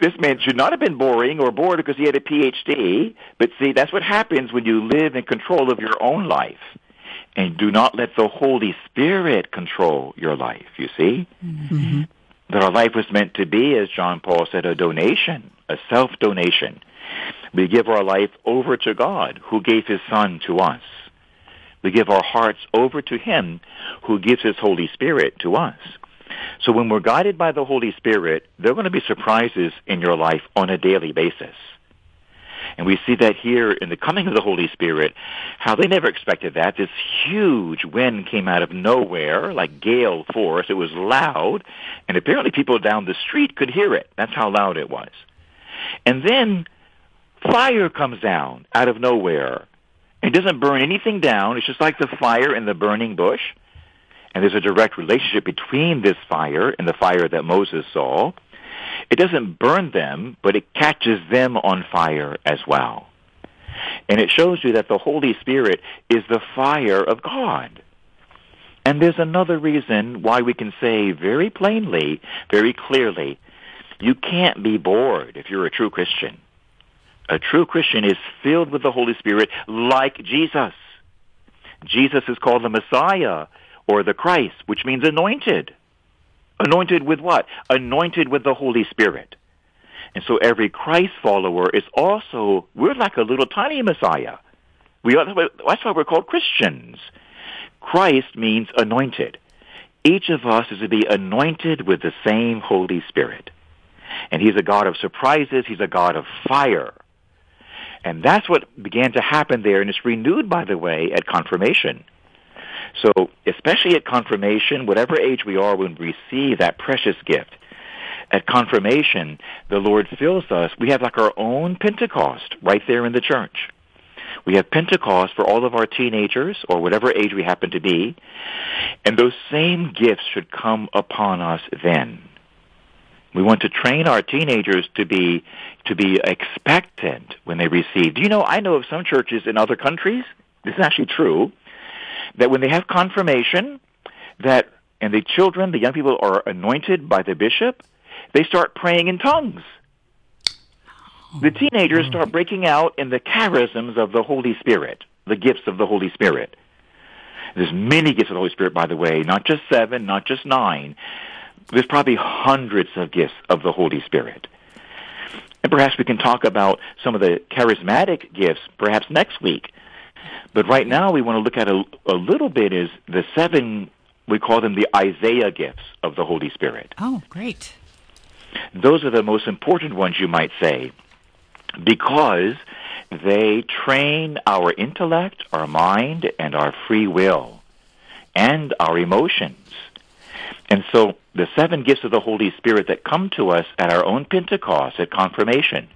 this man should not have been boring or bored because he had a PhD. But see, that's what happens when you live in control of your own life. And do not let the Holy Spirit control your life, you see? Mm-hmm. That our life was meant to be, as John Paul said, a donation, a self-donation. We give our life over to God, who gave His Son to us. We give our hearts over to Him, who gives His Holy Spirit to us. So when we're guided by the Holy Spirit, there are going to be surprises in your life on a daily basis. And we see that here in the coming of the Holy Spirit, how they never expected that. This huge wind came out of nowhere, like gale force. It was loud, and apparently people down the street could hear it. That's how loud it was. And then fire comes down out of nowhere. It doesn't burn anything down. It's just like the fire in the burning bush. And there's a direct relationship between this fire and the fire that Moses saw. It doesn't burn them, but it catches them on fire as well. And it shows you that the Holy Spirit is the fire of God. And there's another reason why we can say very plainly, very clearly, you can't be bored if you're a true Christian. A true Christian is filled with the Holy Spirit like Jesus. Jesus is called the Messiah or the Christ, which means anointed. Anointed with what? Anointed with the Holy Spirit. And so every Christ follower is also, we're like a little tiny Messiah. That's why we're called Christians. Christ means anointed. Each of us is to be anointed with the same Holy Spirit. And He's a God of surprises. He's a God of fire. And that's what began to happen there, and it's renewed, by the way, at confirmation. So especially at confirmation, whatever age we are when we receive that precious gift, at confirmation, the Lord fills us. We have like our own Pentecost right there in the church. We have Pentecost for all of our teenagers or whatever age we happen to be, and those same gifts should come upon us then. We want to train our teenagers to be expectant when they receive. Do you know, I know of some churches in other countries, this is actually true, that when they have confirmation, that and the children, the young people are anointed by the bishop, they start praying in tongues. The teenagers start breaking out in the charisms of the Holy Spirit, the gifts of the Holy Spirit. There's many gifts of the Holy Spirit, by the way, not just 7, not just 9. There's probably hundreds of gifts of the Holy Spirit. And perhaps we can talk about some of the charismatic gifts perhaps next week. But right now we want to look at a little bit is the 7, we call them the Isaiah gifts of the Holy Spirit. Oh, great. Those are the most important ones, you might say, because they train our intellect, our mind, and our free will, and our emotions. And so the 7 gifts of the Holy Spirit that come to us at our own Pentecost, at confirmation,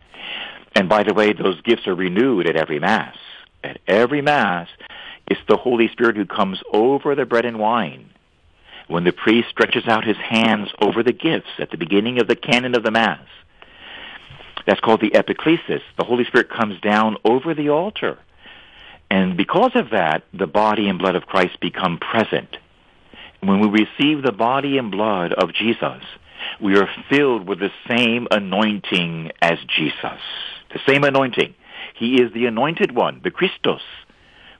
and by the way, those gifts are renewed at every Mass. At every Mass, it's the Holy Spirit who comes over the bread and wine. When the priest stretches out his hands over the gifts at the beginning of the canon of the Mass, that's called the epiclesis. The Holy Spirit comes down over the altar. And because of that, the body and blood of Christ become present. When we receive the body and blood of Jesus, we are filled with the same anointing as Jesus. The same anointing. He is the anointed one, the Christos.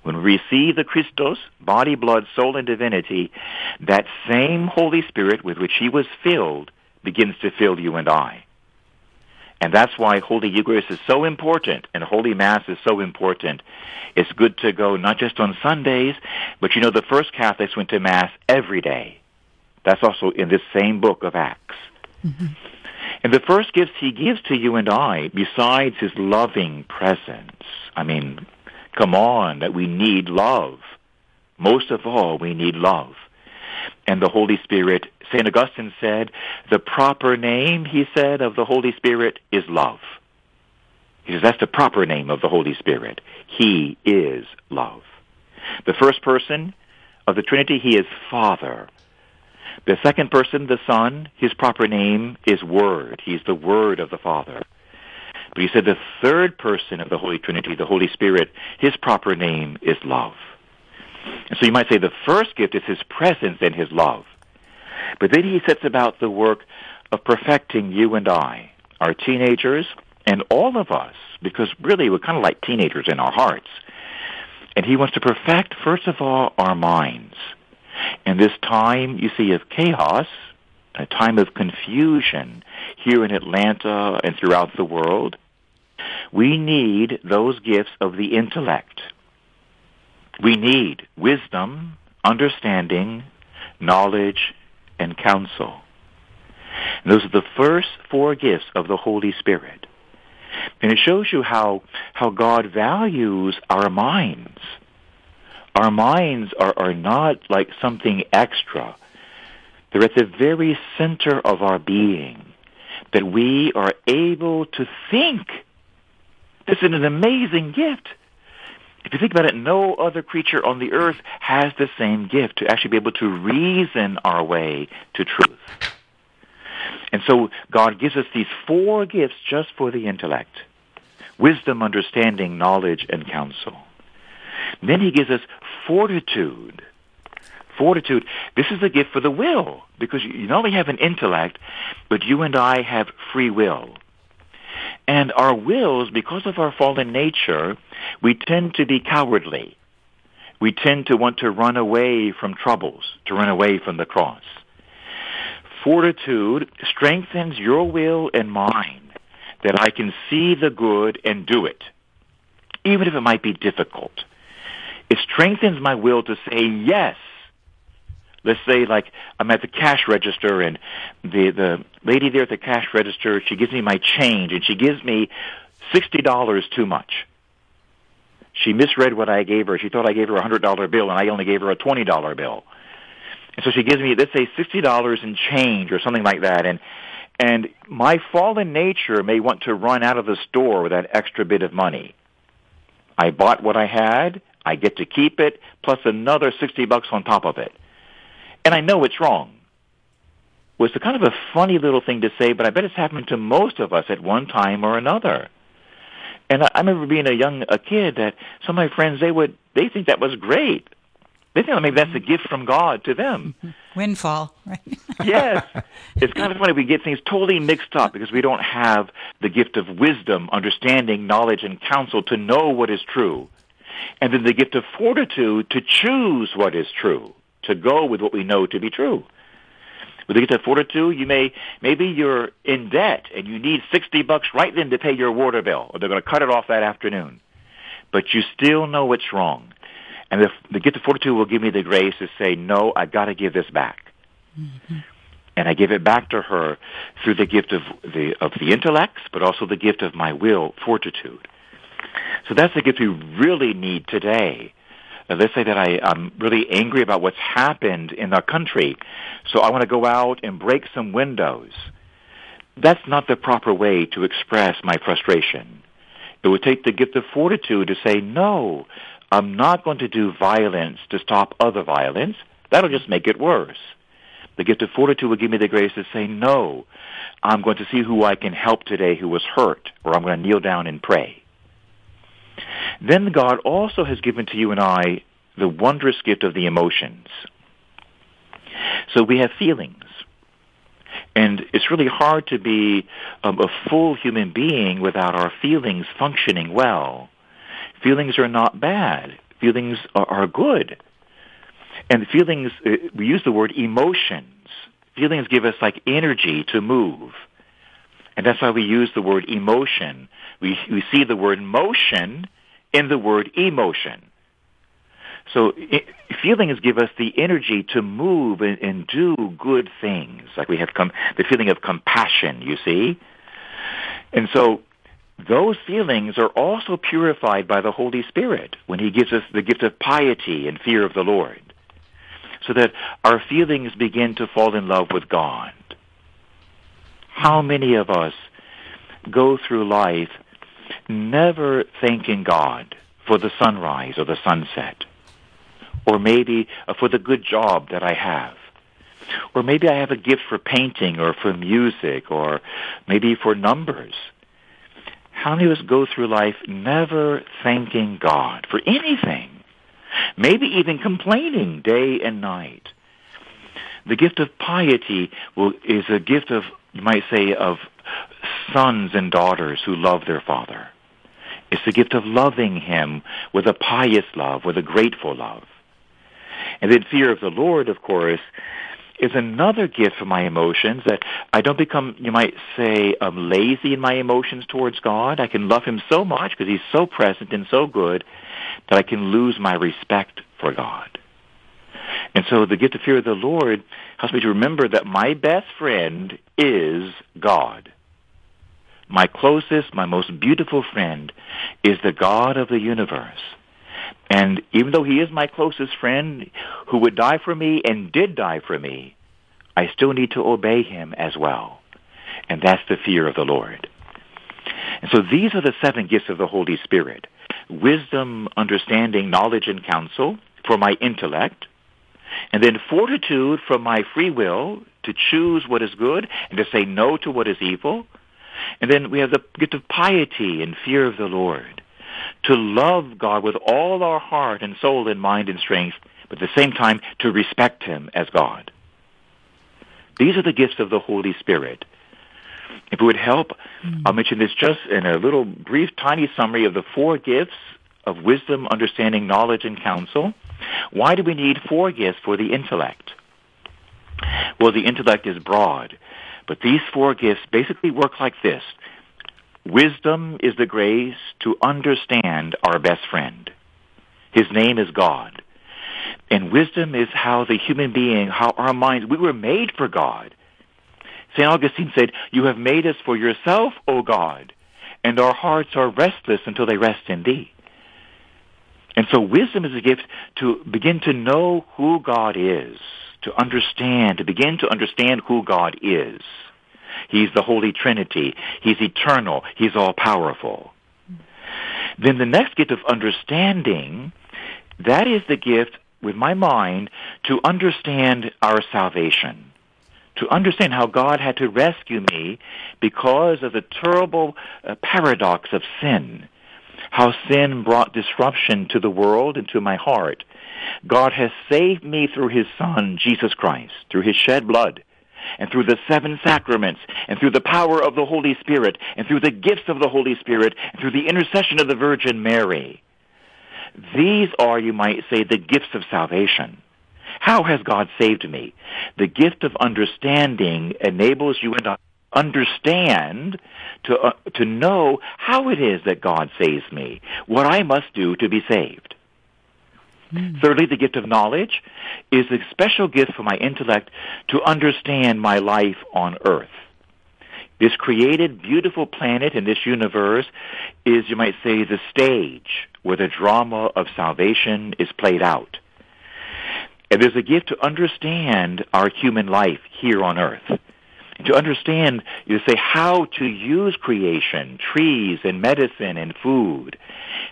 When we receive the Christos, body, blood, soul, and divinity, that same Holy Spirit with which he was filled begins to fill you and I. And that's why Holy Eucharist is so important and Holy Mass is so important. It's good to go not just on Sundays, but you know the first Catholics went to Mass every day. That's also in this same book of Acts. Mm-hmm. And the first gifts he gives to you and I, besides his loving presence, I mean, come on, that we need love. Most of all, we need love. And the Holy Spirit, St. Augustine said, the proper name, he said, of the Holy Spirit is love. He says, that's the proper name of the Holy Spirit. He is love. The first person of the Trinity, he is Father. The second person, the Son, his proper name is Word. He's the Word of the Father. But he said the third person of the Holy Trinity, the Holy Spirit, his proper name is love. And so you might say the first gift is his presence and his love. But then he sets about the work of perfecting you and I, our teenagers, and all of us, because really we're kind of like teenagers in our hearts. And he wants to perfect, first of all, our minds. And this time, you see, of chaos, a time of confusion here in Atlanta and throughout the world, we need those gifts of the intellect. We need wisdom, understanding, knowledge, and counsel. And those are the first 4 gifts of the Holy Spirit. And it shows you how God values our minds. Our minds are not like something extra. They're at the very center of our being, that we are able to think. This is an amazing gift. If you think about it, no other creature on the earth has the same gift to actually be able to reason our way to truth. And so God gives us these 4 gifts just for the intellect: wisdom, understanding, knowledge, and counsel. And then he gives us fortitude. Fortitude, this is a gift for the will, because you not only have an intellect, but you and I have free will. And our wills, because of our fallen nature, we tend to be cowardly. We tend to want to run away from troubles, to run away from the cross. Fortitude strengthens your will and mine, that I can see the good and do it, even if it might be difficult. It strengthens my will to say yes. Let's say, like, I'm at the cash register, and the lady there at the cash register, she gives me my change, and she gives me $60 too much. She misread what I gave her. She thought I gave her a $100 bill, and I only gave her a $20 bill. And so she gives me, let's say, $60 in change or something like that, and my fallen nature may want to run out of the store with that extra bit of money. I bought what I had. I get to keep it, plus another $60 on top of it. And I know it's wrong. was a kind of a funny little thing to say, but I bet it's happened to most of us at one time or another. And I remember being a kid that some of my friends, they think that was great. They think maybe that's a gift from God to them. Windfall, right? Yes. It's kind of funny. We get things totally mixed up because we don't have the gift of wisdom, understanding, knowledge, and counsel to know what is true. And then the gift of fortitude to choose what is true, to go with what we know to be true. With the gift of fortitude, maybe you're in debt and you need $60 right then to pay your water bill, or they're going to cut it off that afternoon. But you still know it's wrong. And the gift of fortitude will give me the grace to say, no, I got to give this back. Mm-hmm. And I give it back to her through the gift of the intellects, but also the gift of my will, fortitude. So that's the gift we really need today. Let's say that I'm really angry about what's happened in our country, so I want to go out and break some windows. That's not the proper way to express my frustration. It would take the gift of fortitude to say, no, I'm not going to do violence to stop other violence. That'll just make it worse. The gift of fortitude will give me the grace to say, no, I'm going to see who I can help today who was hurt, or I'm going to kneel down and pray. Then God also has given to you and I the wondrous gift of the emotions. So we have feelings. And it's really hard to be a full human being without our feelings functioning well. Feelings are not bad. Feelings are good. And feelings, we use the word emotions. Feelings give us like energy to move. And that's why we use the word emotion. We see the word motion in the word emotion. So feelings give us the energy to move and do good things. Like we have the feeling of compassion, you see. And so those feelings are also purified by the Holy Spirit when he gives us the gift of piety and fear of the Lord, so that our feelings begin to fall in love with God. How many of us go through life never thanking God for the sunrise or the sunset, or maybe for the good job that I have, or maybe I have a gift for painting or for music or maybe for numbers? How many of us go through life never thanking God for anything, maybe even complaining day and night? The gift of piety is a gift of, you might say, of sons and daughters who love their father. It's the gift of loving him with a pious love, with a grateful love. And then fear of the Lord, of course, is another gift for my emotions, that I don't become, you might say, lazy in my emotions towards God. I can love him so much because he's so present and so good that I can lose my respect for God. And so the gift of fear of the Lord helps me to remember that my best friend is God. My closest, my most beautiful friend is the God of the universe. And even though he is my closest friend who would die for me and did die for me, I still need to obey him as well. And that's the fear of the Lord. And so these are the 7 gifts of the Holy Spirit: wisdom, understanding, knowledge, and counsel for my intellect, and then fortitude from my free will to choose what is good and to say no to what is evil. And then we have the gift of piety and fear of the Lord, to love God with all our heart and soul and mind and strength, but at the same time to respect him as God. These are the gifts of the Holy Spirit. If it would help, I'll mention this just in a little brief, tiny summary of the 4 gifts of wisdom, understanding, knowledge, and counsel. Why do we need 4 gifts for the intellect? Well, the intellect is broad, but these 4 gifts basically work like this. Wisdom is the grace to understand our best friend. His name is God. And wisdom is how the human being, how our minds, we were made for God. St. Augustine said, "You have made us for yourself, O God, and our hearts are restless until they rest in thee." And so wisdom is a gift to begin to know who God is, to understand, to begin to understand who God is. He's the Holy Trinity. He's eternal. He's all-powerful. Then the next gift of understanding, that is the gift with my mind to understand our salvation, to understand how God had to rescue me because of the terrible paradox of sin, how sin brought disruption to the world and to my heart. God has saved me through his Son, Jesus Christ, through his shed blood, and through the seven sacraments, and through the power of the Holy Spirit, and through the gifts of the Holy Spirit, and through the intercession of the Virgin Mary. These are, you might say, the gifts of salvation. How has God saved me? The gift of understanding enables you and I understand, to know how it is that God saves me, what I must do to be saved. Mm. Thirdly, the gift of knowledge is a special gift for my intellect to understand my life on earth. This created, beautiful planet in this universe is, you might say, the stage where the drama of salvation is played out. And there's a gift to understand our human life here on earth. To understand, you say, how to use creation, trees and medicine and food,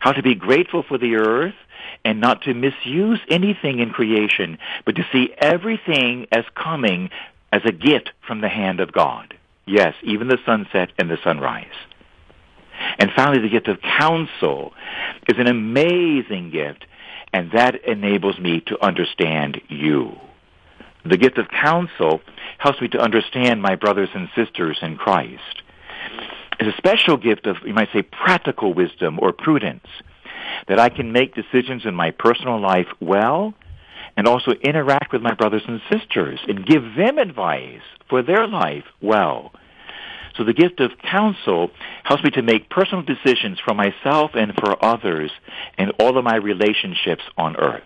how to be grateful for the earth and not to misuse anything in creation, but to see everything as coming as a gift from the hand of God. Yes, even the sunset and the sunrise. And finally, the gift of counsel is an amazing gift, and that enables me to understand you. The gift of counsel helps me to understand my brothers and sisters in Christ. It's a special gift of, you might say, practical wisdom or prudence, that I can make decisions in my personal life well and also interact with my brothers and sisters and give them advice for their life well. So the gift of counsel helps me to make personal decisions for myself and for others and all of my relationships on earth.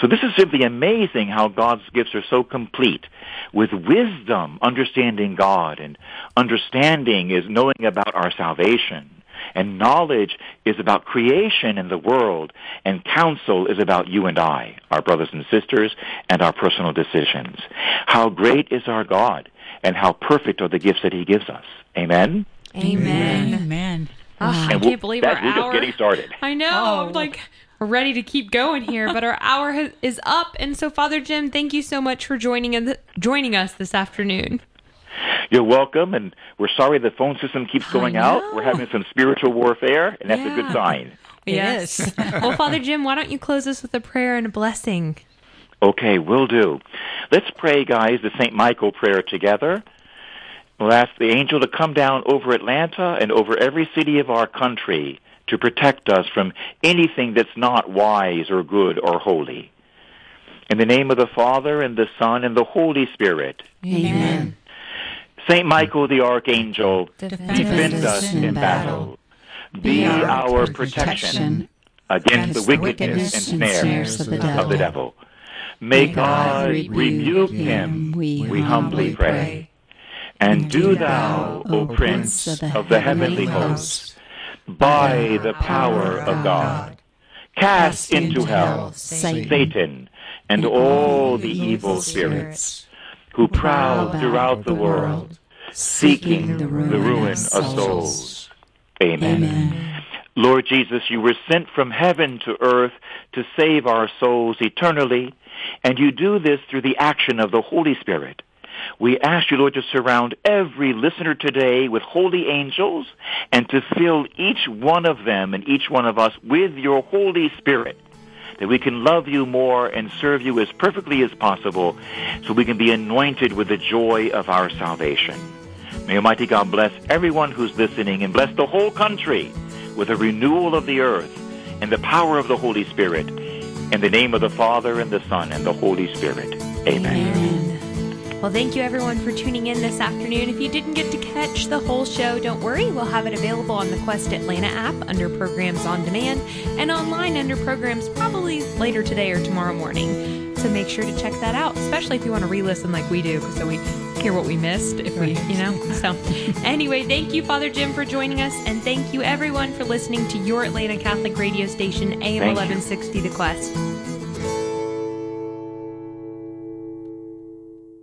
So this is simply amazing how God's gifts are so complete. With wisdom, understanding God, and understanding is knowing about our salvation, and knowledge is about creation and the world, and counsel is about you and I, our brothers and sisters, and our personal decisions. How great is our God, and how perfect are the gifts that he gives us. Amen? Amen. Amen. Oh, I can't believe our hour. We're just getting started. I know. Oh. Like, we're ready to keep going here, but our hour is up. And so, Father Jim, thank you so much for joining us this afternoon. You're welcome, and we're sorry the phone system keeps going out. We're having some spiritual warfare, and that's a good sign. Yes. Well, Father Jim, why don't you close us with a prayer and a blessing? Okay, will do. Let's pray, guys, the St. Michael prayer together. We'll ask the angel to come down over Atlanta and over every city of our country to protect us from anything that's not wise or good or holy. In the name of the Father, and the Son, and the Holy Spirit. Amen. St. Michael the Archangel, defend us in battle. Be our protection against the wickedness and snares of the devil. May God rebuke him, we humbly pray. And do thou, O Prince of the heavenly host, by the power of God, cast into hell Satan and all the evil spirits who prowl throughout the world, seeking the ruin of souls. Amen. Lord Jesus, you were sent from heaven to earth to save our souls eternally, and you do this through the action of the Holy Spirit. We ask you, Lord, to surround every listener today with holy angels and to fill each one of them and each one of us with your Holy Spirit, that we can love you more and serve you as perfectly as possible, so we can be anointed with the joy of our salvation. May Almighty God bless everyone who's listening and bless the whole country with a renewal of the earth and the power of the Holy Spirit. In the name of the Father, and the Son, and the Holy Spirit. Amen. Well, thank you, everyone, for tuning in this afternoon. If you didn't get to catch the whole show, don't worry. We'll have it available on the Quest Atlanta app under Programs on Demand and online under Programs probably later today or tomorrow morning. So make sure to check that out, especially if you want to re-listen like we do, so we hear what we missed, if we, you know. So anyway, thank you, Father Jim, for joining us, and thank you, everyone, for listening to your Atlanta Catholic radio station, AM 1160, The Quest.